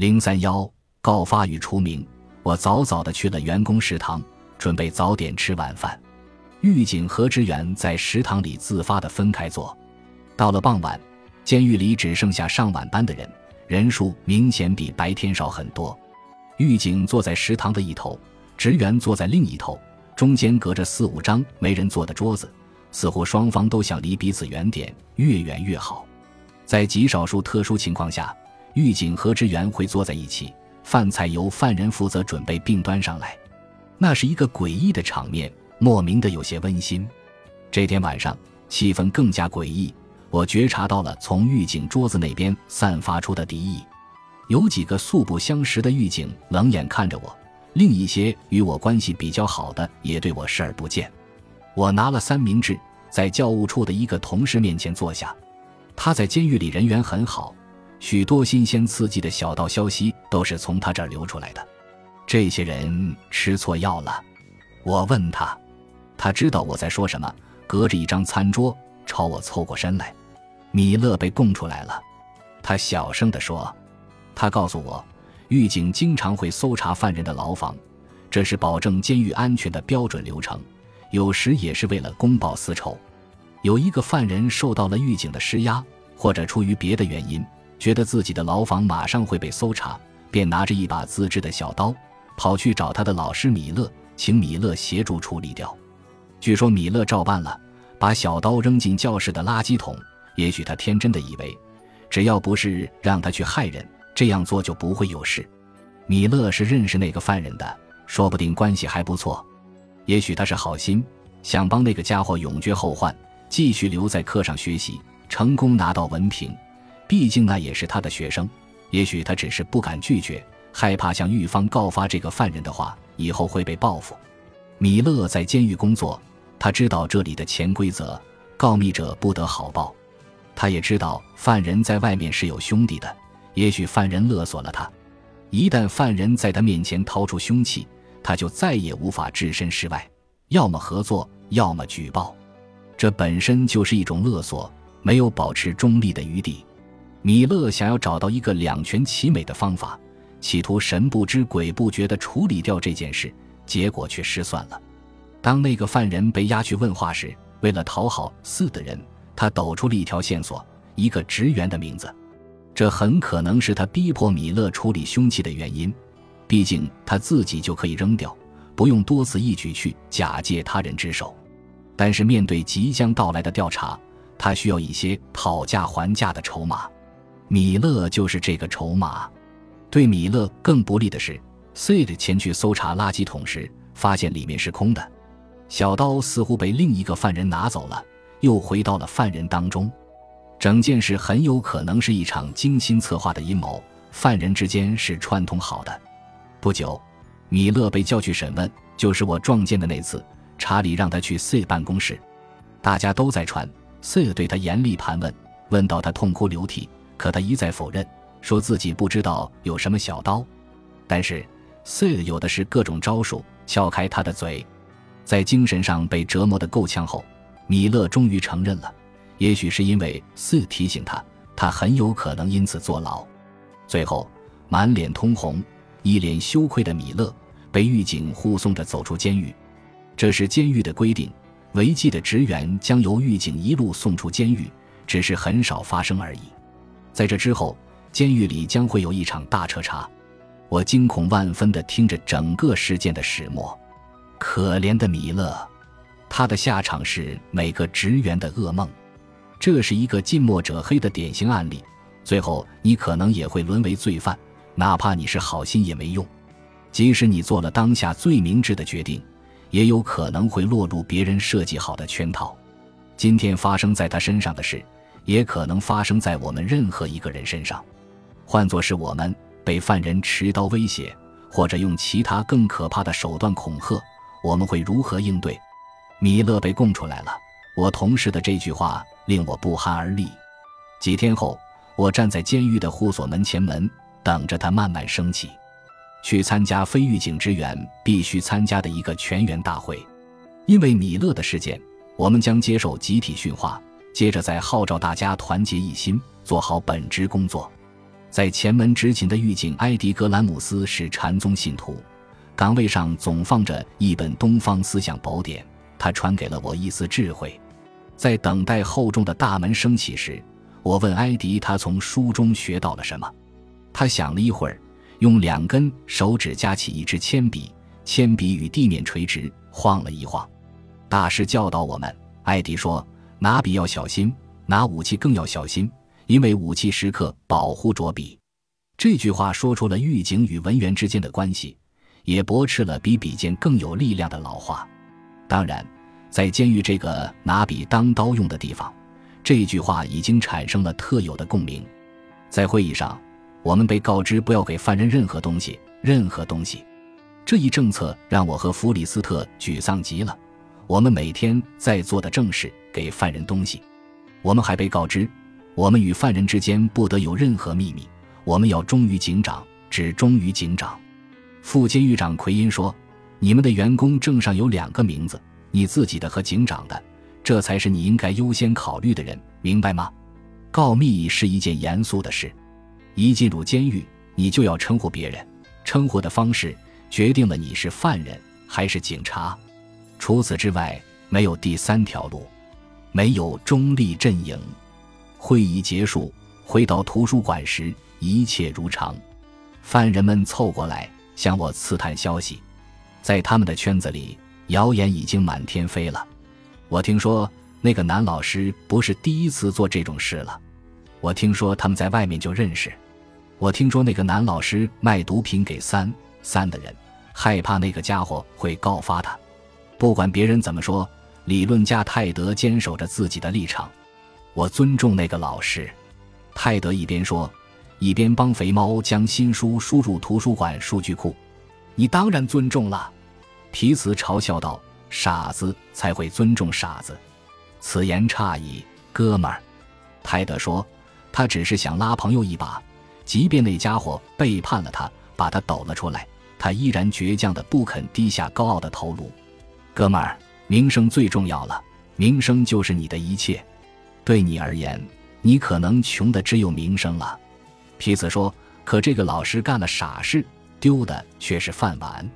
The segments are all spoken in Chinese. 031告发与除名。我早早地去了员工食堂，准备早点吃晚饭。狱警和职员在食堂里自发地分开坐。到了傍晚，监狱里只剩下上晚班的人，人数明显比白天少很多。狱警坐在食堂的一头，职员坐在另一头，中间隔着4-5张没人坐的桌子，似乎双方都想离彼此远点，越远越好。在极少数特殊情况下，狱警和职员会坐在一起，饭菜由犯人负责准备并端上来。那是一个诡异的场面，莫名的有些温馨。这天晚上气氛更加诡异，我觉察到了从狱警桌子那边散发出的敌意。有几个素不相识的狱警冷眼看着我，另一些与我关系比较好的也对我视而不见。我拿了三明治，在教务处的一个同事面前坐下。他在监狱里人缘很好，许多新鲜刺激的小道消息都是从他这儿流出来的。这些人吃错药了，我问他，他知道我在说什么，隔着一张餐桌朝我凑过身来。米勒被供出来了，他小声地说。他告诉我，狱警经常会搜查犯人的牢房，这是保证监狱安全的标准流程，有时也是为了公报私仇。有一个犯人受到了狱警的施压，或者出于别的原因，觉得自己的牢房马上会被搜查，便拿着一把自制的小刀跑去找他的老师米勒，请米勒协助处理掉。据说米勒照办了，把小刀扔进教室的垃圾桶。也许他天真的以为，只要不是让他去害人，这样做就不会有事。米勒是认识那个犯人的，说不定关系还不错。也许他是好心，想帮那个家伙永绝后患，继续留在课上学习，成功拿到文凭，毕竟那也是他的学生。也许他只是不敢拒绝，害怕向狱方告发这个犯人的话，以后会被报复。米勒在监狱工作，他知道这里的潜规则，告密者不得好报。他也知道犯人在外面是有兄弟的，也许犯人勒索了他，一旦犯人在他面前掏出凶器，他就再也无法置身事外，要么合作，要么举报。这本身就是一种勒索，没有保持中立的余地。米勒想要找到一个两全其美的方法，企图神不知鬼不觉地处理掉这件事，结果却失算了。当那个犯人被押去问话时，为了讨好四的人，他抖出了一条线索，一个职员的名字。这很可能是他逼迫米勒处理凶器的原因，毕竟他自己就可以扔掉，不用多此一举去假借他人之手。但是面对即将到来的调查，他需要一些讨价还价的筹码。米勒就是这个筹码。对米勒更不利的是， Sid 前去搜查垃圾桶时，发现里面是空的，小刀似乎被另一个犯人拿走了，又回到了犯人当中。整件事很有可能是一场精心策划的阴谋，犯人之间是串通好的。不久，米勒被叫去审问，就是我撞见的那次。查理让他去 Sid 办公室，大家都在传 Sid 对他严厉盘问，问到他痛哭流涕，可他一再否认，说自己不知道有什么小刀。但是 Sid 有的是各种招数撬开他的嘴。在精神上被折磨得够呛后，米勒终于承认了，也许是因为 Sid 提醒他，他很有可能因此坐牢。最后满脸通红，一脸羞愧的米勒被狱警护送着走出监狱。这是监狱的规定，违纪的职员将由狱警一路送出监狱，只是很少发生而已。在这之后，监狱里将会有一场大彻查。我惊恐万分地听着整个事件的始末。可怜的米勒，他的下场是每个职员的噩梦。这是一个近墨者黑的典型案例，最后你可能也会沦为罪犯，哪怕你是好心也没用。即使你做了当下最明智的决定，也有可能会落入别人设计好的圈套。今天发生在他身上的事，也可能发生在我们任何一个人身上。换作是我们，被犯人持刀威胁，或者用其他更可怕的手段恐吓，我们会如何应对？米勒被供出来了，我同事的这句话令我不寒而栗。几天后，我站在监狱的护所门前门，等着他慢慢升起，去参加非狱警职员必须参加的一个全员大会。因为米勒的事件，我们将接受集体训话，接着再号召大家团结一心，做好本职工作。在前门执勤的狱警埃迪格·兰姆斯是禅宗信徒，岗位上总放着一本东方思想宝典，它传给了我一丝智慧。在等待厚重的大门升起时，我问埃迪他从书中学到了什么。他想了一会儿，用两根手指夹起一支铅笔，铅笔与地面垂直，晃了一晃。大师教导我们，埃迪说，拿笔要小心，拿武器更要小心，因为武器时刻保护着笔。这句话说出了狱警与文员之间的关系，也驳斥了比笔尖更有力量的老话。当然，在监狱这个拿笔当刀用的地方，这句话已经产生了特有的共鸣。在会议上，我们被告知不要给犯人任何东西。这一政策让我和弗里斯特沮丧极了。我们每天在做的正是给犯人东西。我们还被告知，我们与犯人之间不得有任何秘密，我们要忠于警长，只忠于警长。副监狱长奎因说，你们的员工证上有2个名字，你自己的和警长的，这才是你应该优先考虑的人，明白吗？告密是一件严肃的事，一进入监狱，你就要称呼别人，称呼的方式决定了你是犯人还是警察。除此之外，没有第3条路，没有中立阵营。会议结束，回到图书馆时，一切如常。犯人们凑过来，向我刺探消息。在他们的圈子里，谣言已经满天飞了。我听说，那个男老师不是第一次做这种事了。我听说他们在外面就认识。我听说那个男老师卖毒品给三的人，害怕那个家伙会告发他。不管别人怎么说，理论家泰德坚守着自己的立场。我尊重那个老师。泰德一边说，一边帮肥猫将新书输入图书馆数据库。你当然尊重了。皮茨嘲笑道，傻子才会尊重傻子。此言差矣，哥们儿。泰德说，他只是想拉朋友一把，即便那家伙背叛了他，把他抖了出来，他依然倔强地不肯低下高傲的头颅。哥们儿，名声最重要了，名声就是你的一切。对你而言，你可能穷的只有名声了。皮茨说，可这个老师干了傻事，丢的却是饭碗。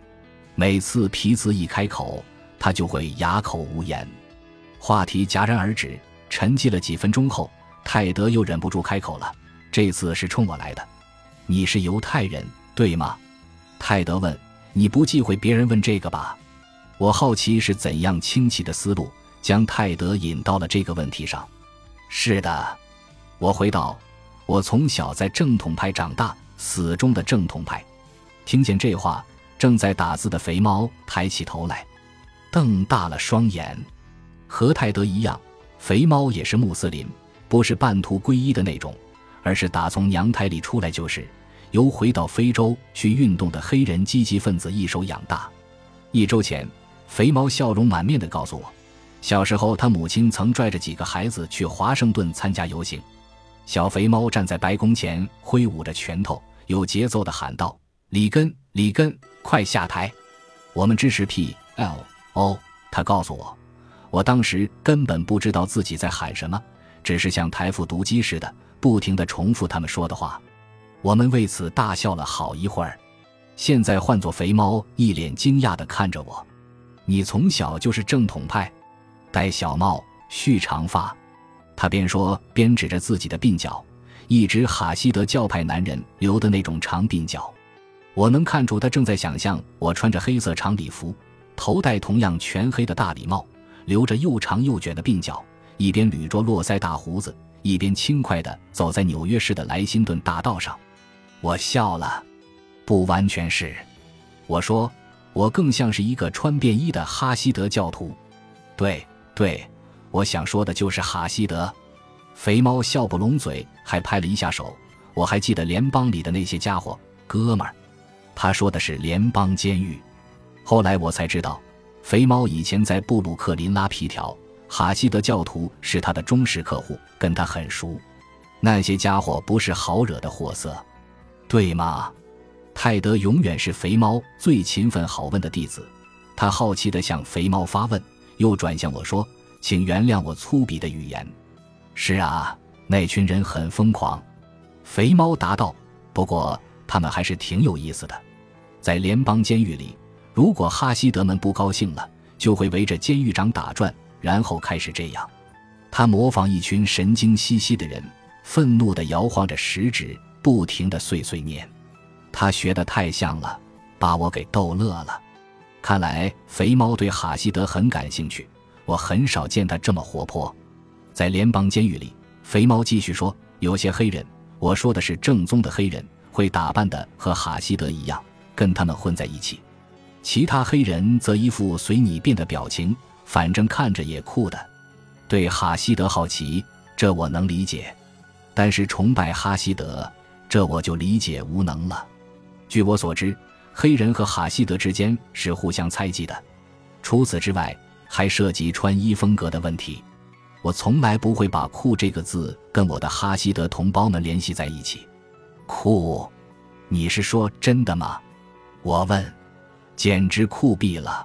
每次皮茨一开口，他就会哑口无言。话题戛然而止，沉寂了几分钟后，泰德又忍不住开口了，这次是冲我来的。你是犹太人，对吗？泰德问，你不忌讳别人问这个吧？我好奇是怎样清奇的思路将泰德引到了这个问题上。是的，我回道，我从小在正统派长大，死忠的正统派。听见这话，正在打字的肥猫抬起头来，瞪大了双眼。和泰德一样，肥猫也是穆斯林，不是半途皈依的那种，而是打从娘胎里出来就是由回到非洲去运动的黑人积极分子一手养大。1周前，肥猫笑容满面地告诉我，小时候他母亲曾拽着几个孩子去华盛顿参加游行。小肥猫站在白宫前，挥舞着拳头，有节奏地喊道，里根，里根，快下台，我们支持 PLO。 他告诉我，我当时根本不知道自己在喊什么，只是像台复读机似的不停地重复他们说的话。我们为此大笑了好一会儿。现在换作肥猫，一脸惊讶地看着我，你从小就是正统派？戴小帽，蓄长发。他边说边指着自己的鬓角，一直哈希德教派男人留的那种长鬓角。我能看出他正在想象我穿着黑色长礼服，头戴同样全黑的大礼帽，留着又长又卷的鬓角，一边捋着络腮大胡子，一边轻快地走在纽约市的莱辛顿大道上。我笑了。不完全是，我说，我更像是一个穿便衣的哈希德教徒。对，我想说的就是哈希德。肥猫笑不拢嘴，还拍了一下手。我还记得联邦里的那些家伙，哥们儿，他说的是联邦监狱。后来我才知道，肥猫以前在布鲁克林拉皮条，哈希德教徒是他的忠实客户，跟他很熟。那些家伙不是好惹的货色，对吗？泰德永远是肥猫最勤奋好问的弟子，他好奇地向肥猫发问，又转向我说，请原谅我粗鄙的语言。是啊，那群人很疯狂。肥猫答道，不过他们还是挺有意思的。在联邦监狱里，如果哈希德们不高兴了，就会围着监狱长打转，然后开始这样。他模仿一群神经兮兮的人，愤怒地摇晃着食指，不停地碎碎念。他学得太像了，把我给逗乐了。看来肥猫对哈希德很感兴趣，我很少见他这么活泼。在联邦监狱里，肥猫继续说，有些黑人，我说的是正宗的黑人，会打扮的和哈希德一样，跟他们混在一起。其他黑人则一副随你便的表情，反正看着也酷的。对哈希德好奇，这我能理解，但是崇拜哈希德，这我就理解无能了。据我所知，黑人和哈希德之间是互相猜忌的，除此之外还涉及穿衣风格的问题。我从来不会把酷这个字跟我的哈希德同胞们联系在一起。酷？你是说真的吗？我问。简直酷毙了，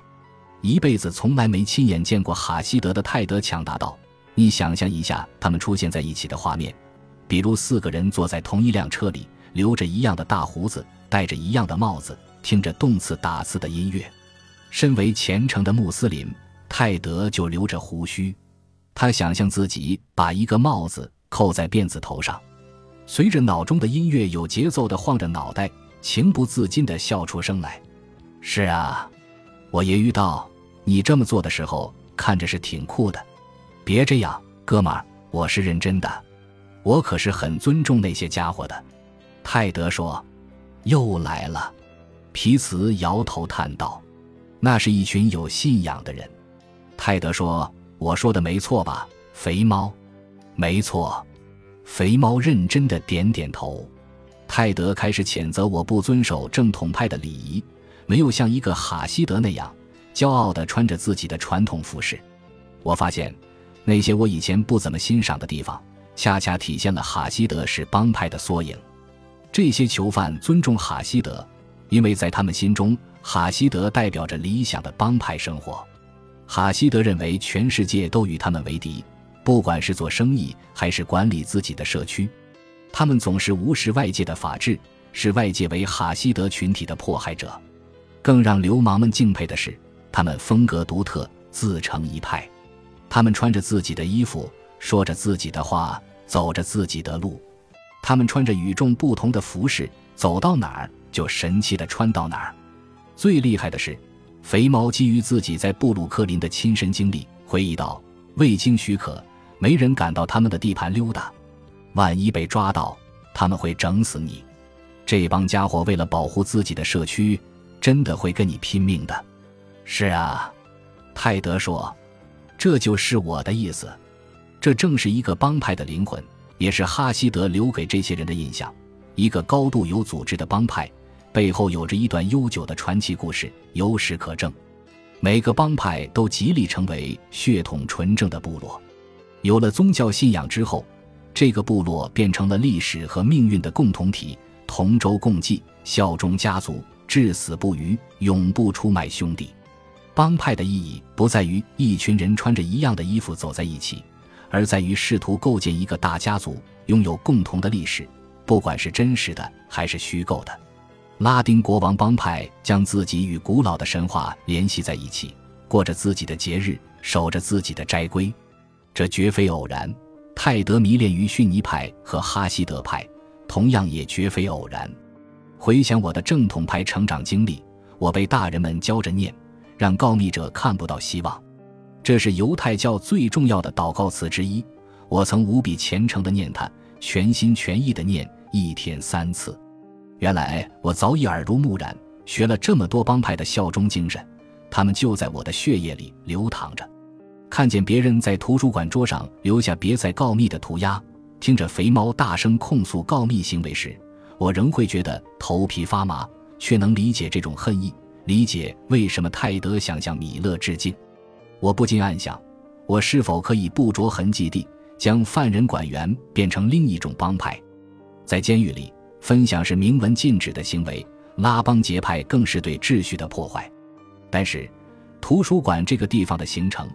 一辈子从来没亲眼见过哈希德的泰德强大到，你想象一下他们出现在一起的画面，比如四个人坐在同一辆车里，留着一样的大胡子，戴着一样的帽子，听着动次打次的音乐。身为虔诚的穆斯林，泰德就留着胡须，他想象自己把一个帽子扣在辫子头上，随着脑中的音乐有节奏地晃着脑袋，情不自禁地笑出声来。是啊，我揶揄道，你这么做的时候看着是挺酷的。别这样，哥们儿，我是认真的，我可是很尊重那些家伙的。泰德说。又来了，皮茨摇头叹道，那是一群有信仰的人。泰德说，我说的没错吧，肥猫？没错。肥猫认真的点点头。泰德开始谴责我不遵守正统派的礼仪，没有像一个哈希德那样骄傲地穿着自己的传统服饰。我发现那些我以前不怎么欣赏的地方，恰恰体现了哈希德是帮派的缩影。这些囚犯尊重哈希德，因为在他们心中，哈希德代表着理想的帮派生活。哈希德认为全世界都与他们为敌，不管是做生意还是管理自己的社区，他们总是无视外界的法治，视外界为哈希德群体的迫害者。更让流氓们敬佩的是，他们风格独特，自成一派。他们穿着自己的衣服，说着自己的话，走着自己的路。他们穿着与众不同的服饰，走到哪儿就神气地穿到哪儿。最厉害的是，肥猫基于自己在布鲁克林的亲身经历，回忆到，未经许可，没人敢到他们的地盘溜达，万一被抓到，他们会整死你。这帮家伙为了保护自己的社区，真的会跟你拼命的。是啊，泰德说，这就是我的意思。这正是一个帮派的灵魂，也是哈希德留给这些人的印象。一个高度有组织的帮派，背后有着一段悠久的传奇故事，有史可证。每个帮派都极力成为血统纯正的部落。有了宗教信仰之后，这个部落变成了历史和命运的共同体，同舟共济，效忠家族，至死不渝，永不出卖兄弟。帮派的意义不在于一群人穿着一样的衣服走在一起，而在于试图构建一个大家族，拥有共同的历史，不管是真实的还是虚构的。拉丁国王帮派将自己与古老的神话联系在一起，过着自己的节日，守着自己的斋规。这绝非偶然，泰德迷恋于逊尼派和哈希德派，同样也绝非偶然。回想我的正统派成长经历，我被大人们教着念，让告密者看不到希望。这是犹太教最重要的祷告词之一，我曾无比虔诚地念它，全心全意地念，一天3次。原来我早已耳濡目染，学了这么多帮派的效忠精神，他们就在我的血液里流淌着。看见别人在图书馆桌上留下别再告密的涂鸦，听着肥猫大声控诉告密行为时，我仍会觉得头皮发麻，却能理解这种恨意，理解为什么泰德想向米勒致敬。我不禁暗想，我是否可以不着痕迹地将犯人管员变成另一种帮派。在监狱里，分享是明文禁止的行为，拉帮结派更是对秩序的破坏。但是图书馆这个地方的形成，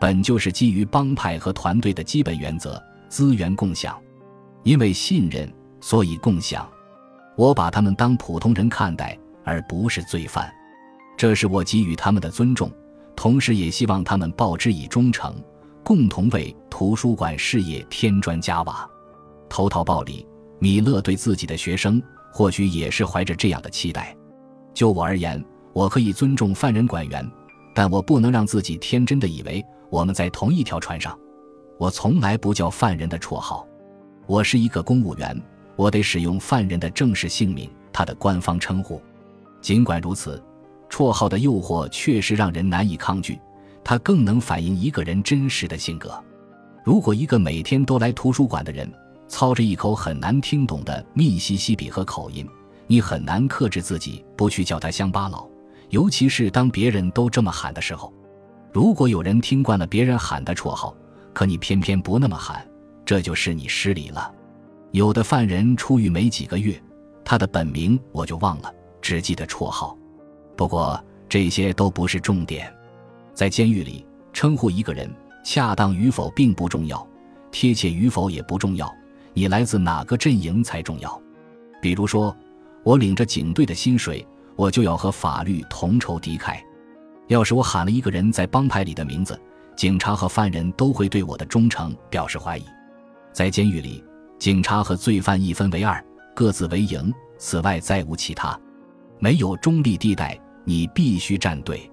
本就是基于帮派和团队的基本原则，资源共享。因为信任，所以共享。我把他们当普通人看待，而不是罪犯。这是我给予他们的尊重，同时也希望他们报之以忠诚，共同为图书馆事业添砖加瓦。头套报里，米勒对自己的学生或许也是怀着这样的期待。就我而言，我可以尊重犯人馆员，但我不能让自己天真的以为我们在同一条船上。我从来不叫犯人的绰号，我是一个公务员，我得使用犯人的正式姓名，他的官方称呼。尽管如此，绰号的诱惑确实让人难以抗拒，它更能反映一个人真实的性格。如果一个每天都来图书馆的人操着一口很难听懂的密西西比和口音，你很难克制自己不去叫他乡巴佬，尤其是当别人都这么喊的时候。如果有人听惯了别人喊的绰号，可你偏偏不那么喊，这就是你失礼了。有的犯人出狱没几个月，他的本名我就忘了，只记得绰号。不过这些都不是重点。在监狱里，称呼一个人恰当与否并不重要，贴切与否也不重要，你来自哪个阵营才重要。比如说，我领着警队的薪水，我就要和法律同仇敌忾。要是我喊了一个人在帮派里的名字，警察和犯人都会对我的忠诚表示怀疑。在监狱里，警察和罪犯一分为二，各自为营，此外再无其他，没有中立地带，你必须站队。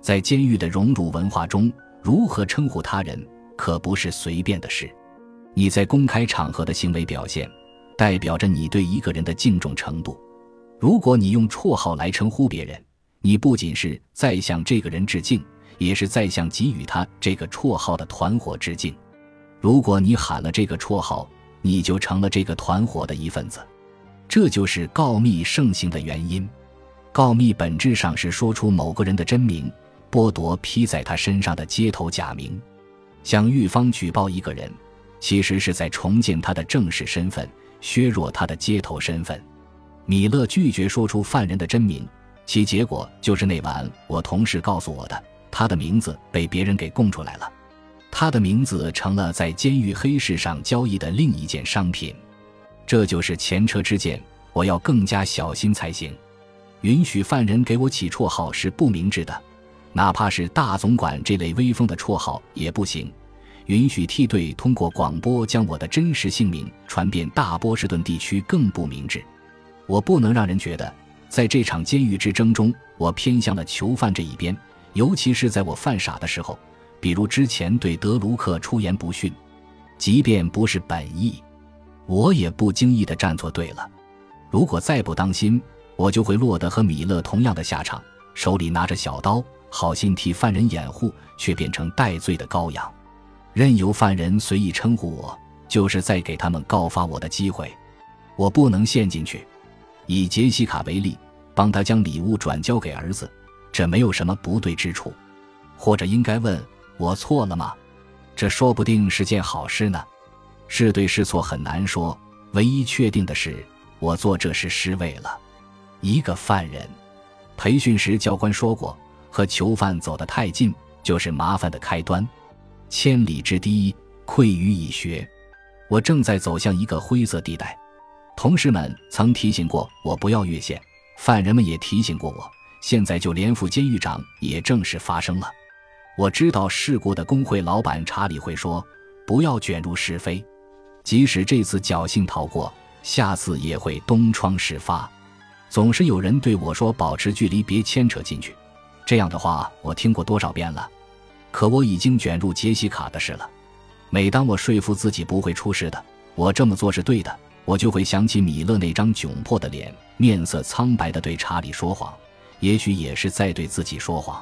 在监狱的荣辱文化中，如何称呼他人可不是随便的事。你在公开场合的行为表现，代表着你对一个人的敬重程度。如果你用绰号来称呼别人，你不仅是在向这个人致敬，也是在向给予他这个绰号的团伙致敬。如果你喊了这个绰号，你就成了这个团伙的一份子。这就是告密盛行的原因。告密本质上是说出某个人的真名，剥夺披在他身上的街头假名。向狱方举报一个人，其实是在重建他的正式身份，削弱他的街头身份。米勒拒绝说出犯人的真名，其结果就是那晚我同事告诉我的，他的名字被别人给供出来了。他的名字成了在监狱黑市上交易的另一件商品。这就是前车之鉴，我要更加小心才行。允许犯人给我起绰号是不明智的，哪怕是大总管这类威风的绰号也不行。允许梯队通过广播将我的真实姓名传遍大波士顿地区更不明智。我不能让人觉得在这场监狱之争中我偏向了囚犯这一边，尤其是在我犯傻的时候，比如之前对德鲁克出言不逊，即便不是本意，我也不经意地站错队了。如果再不当心，我就会落得和米勒同样的下场，手里拿着小刀，好心替犯人掩护，却变成戴罪的羔羊。任由犯人随意称呼我，就是在给他们告发我的机会。我不能陷进去。以杰西卡为例，帮他将礼物转交给儿子，这没有什么不对之处，或者应该问，我错了吗？这说不定是件好事呢。是对是错很难说，唯一确定的是，我做这事失位了。一个犯人，培训时教官说过，和囚犯走得太近就是麻烦的开端。千里之堤，溃于蚁穴。我正在走向一个灰色地带，同事们曾提醒过我不要越线，犯人们也提醒过我，现在就连副监狱长也正式发生了。我知道事故的工会老板查理会说，不要卷入是非，即使这次侥幸逃过，下次也会东窗事发。总是有人对我说，保持距离，别牵扯进去，这样的话我听过多少遍了。可我已经卷入杰西卡的事了。每当我说服自己不会出事的，我这么做是对的，我就会想起米勒那张窘迫的脸，面色苍白地对查理说谎，也许也是在对自己说谎。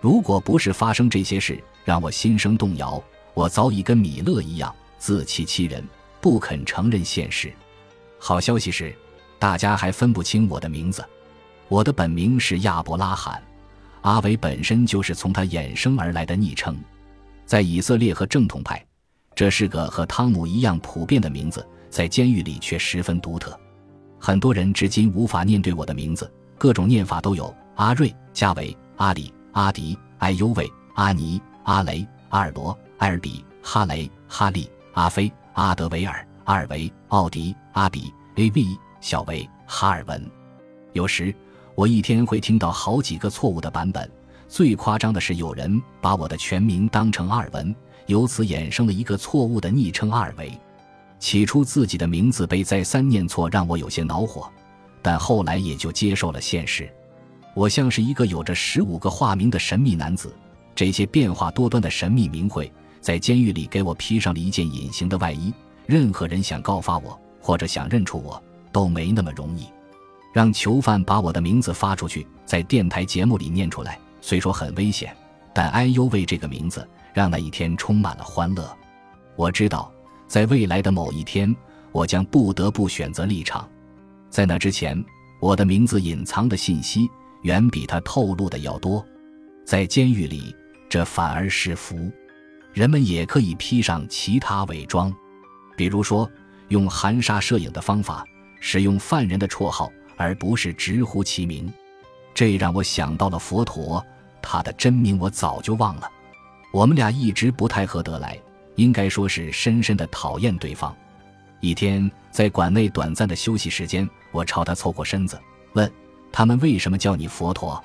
如果不是发生这些事让我心生动摇，我早已跟米勒一样自欺欺人，不肯承认现实。好消息是，大家还分不清我的名字。我的本名是亚伯拉罕，阿维本身就是从他衍生而来的昵称。在以色列和正统派，这是个和汤姆一样普遍的名字，在监狱里却十分独特。很多人至今无法念对我的名字，各种念法都有，阿瑞、加维、阿里、阿迪、艾优卫、阿尼、阿雷、阿尔罗、艾尔比、哈雷、哈利、阿菲、阿德维尔、阿尔维、奥迪、阿比、AV、小维、哈尔文。有时我一天会听到好几个错误的版本，最夸张的是有人把我的全名当成阿尔文，由此衍生了一个错误的昵称阿尔维。起初自己的名字被再三念错让我有些恼火，但后来也就接受了现实。我像是一个有着15个化名的神秘男子，这些变化多端的神秘名讳在监狱里给我披上了一件隐形的外衣，任何人想告发我或者想认出我都没那么容易。让囚犯把我的名字发出去，在电台节目里念出来，虽说很危险，但哎呦喂，这个名字让那一天充满了欢乐。我知道在未来的某一天，我将不得不选择立场。在那之前，我的名字隐藏的信息远比它透露的要多。在监狱里，这反而是福。人们也可以披上其他伪装，比如说用含沙射影的方法，使用犯人的绰号而不是直呼其名。这让我想到了佛陀，他的真名我早就忘了。我们俩一直不太合得来，应该说是深深的讨厌对方。一天在馆内短暂的休息时间，我朝他凑过身子问他们为什么叫你佛陀。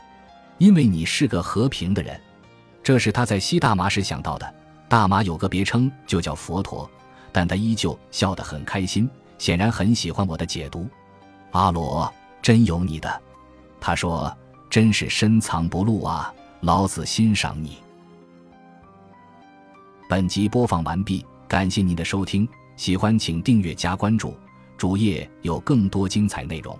因为你是个和平的人。这是他在吸大麻时想到的，大麻有个别称就叫佛陀，但他依旧笑得很开心，显然很喜欢我的解读。阿罗，真有你的。他说，真是深藏不露啊，老子欣赏你。本集播放完毕，感谢您的收听，喜欢请订阅加关注，主页有更多精彩内容。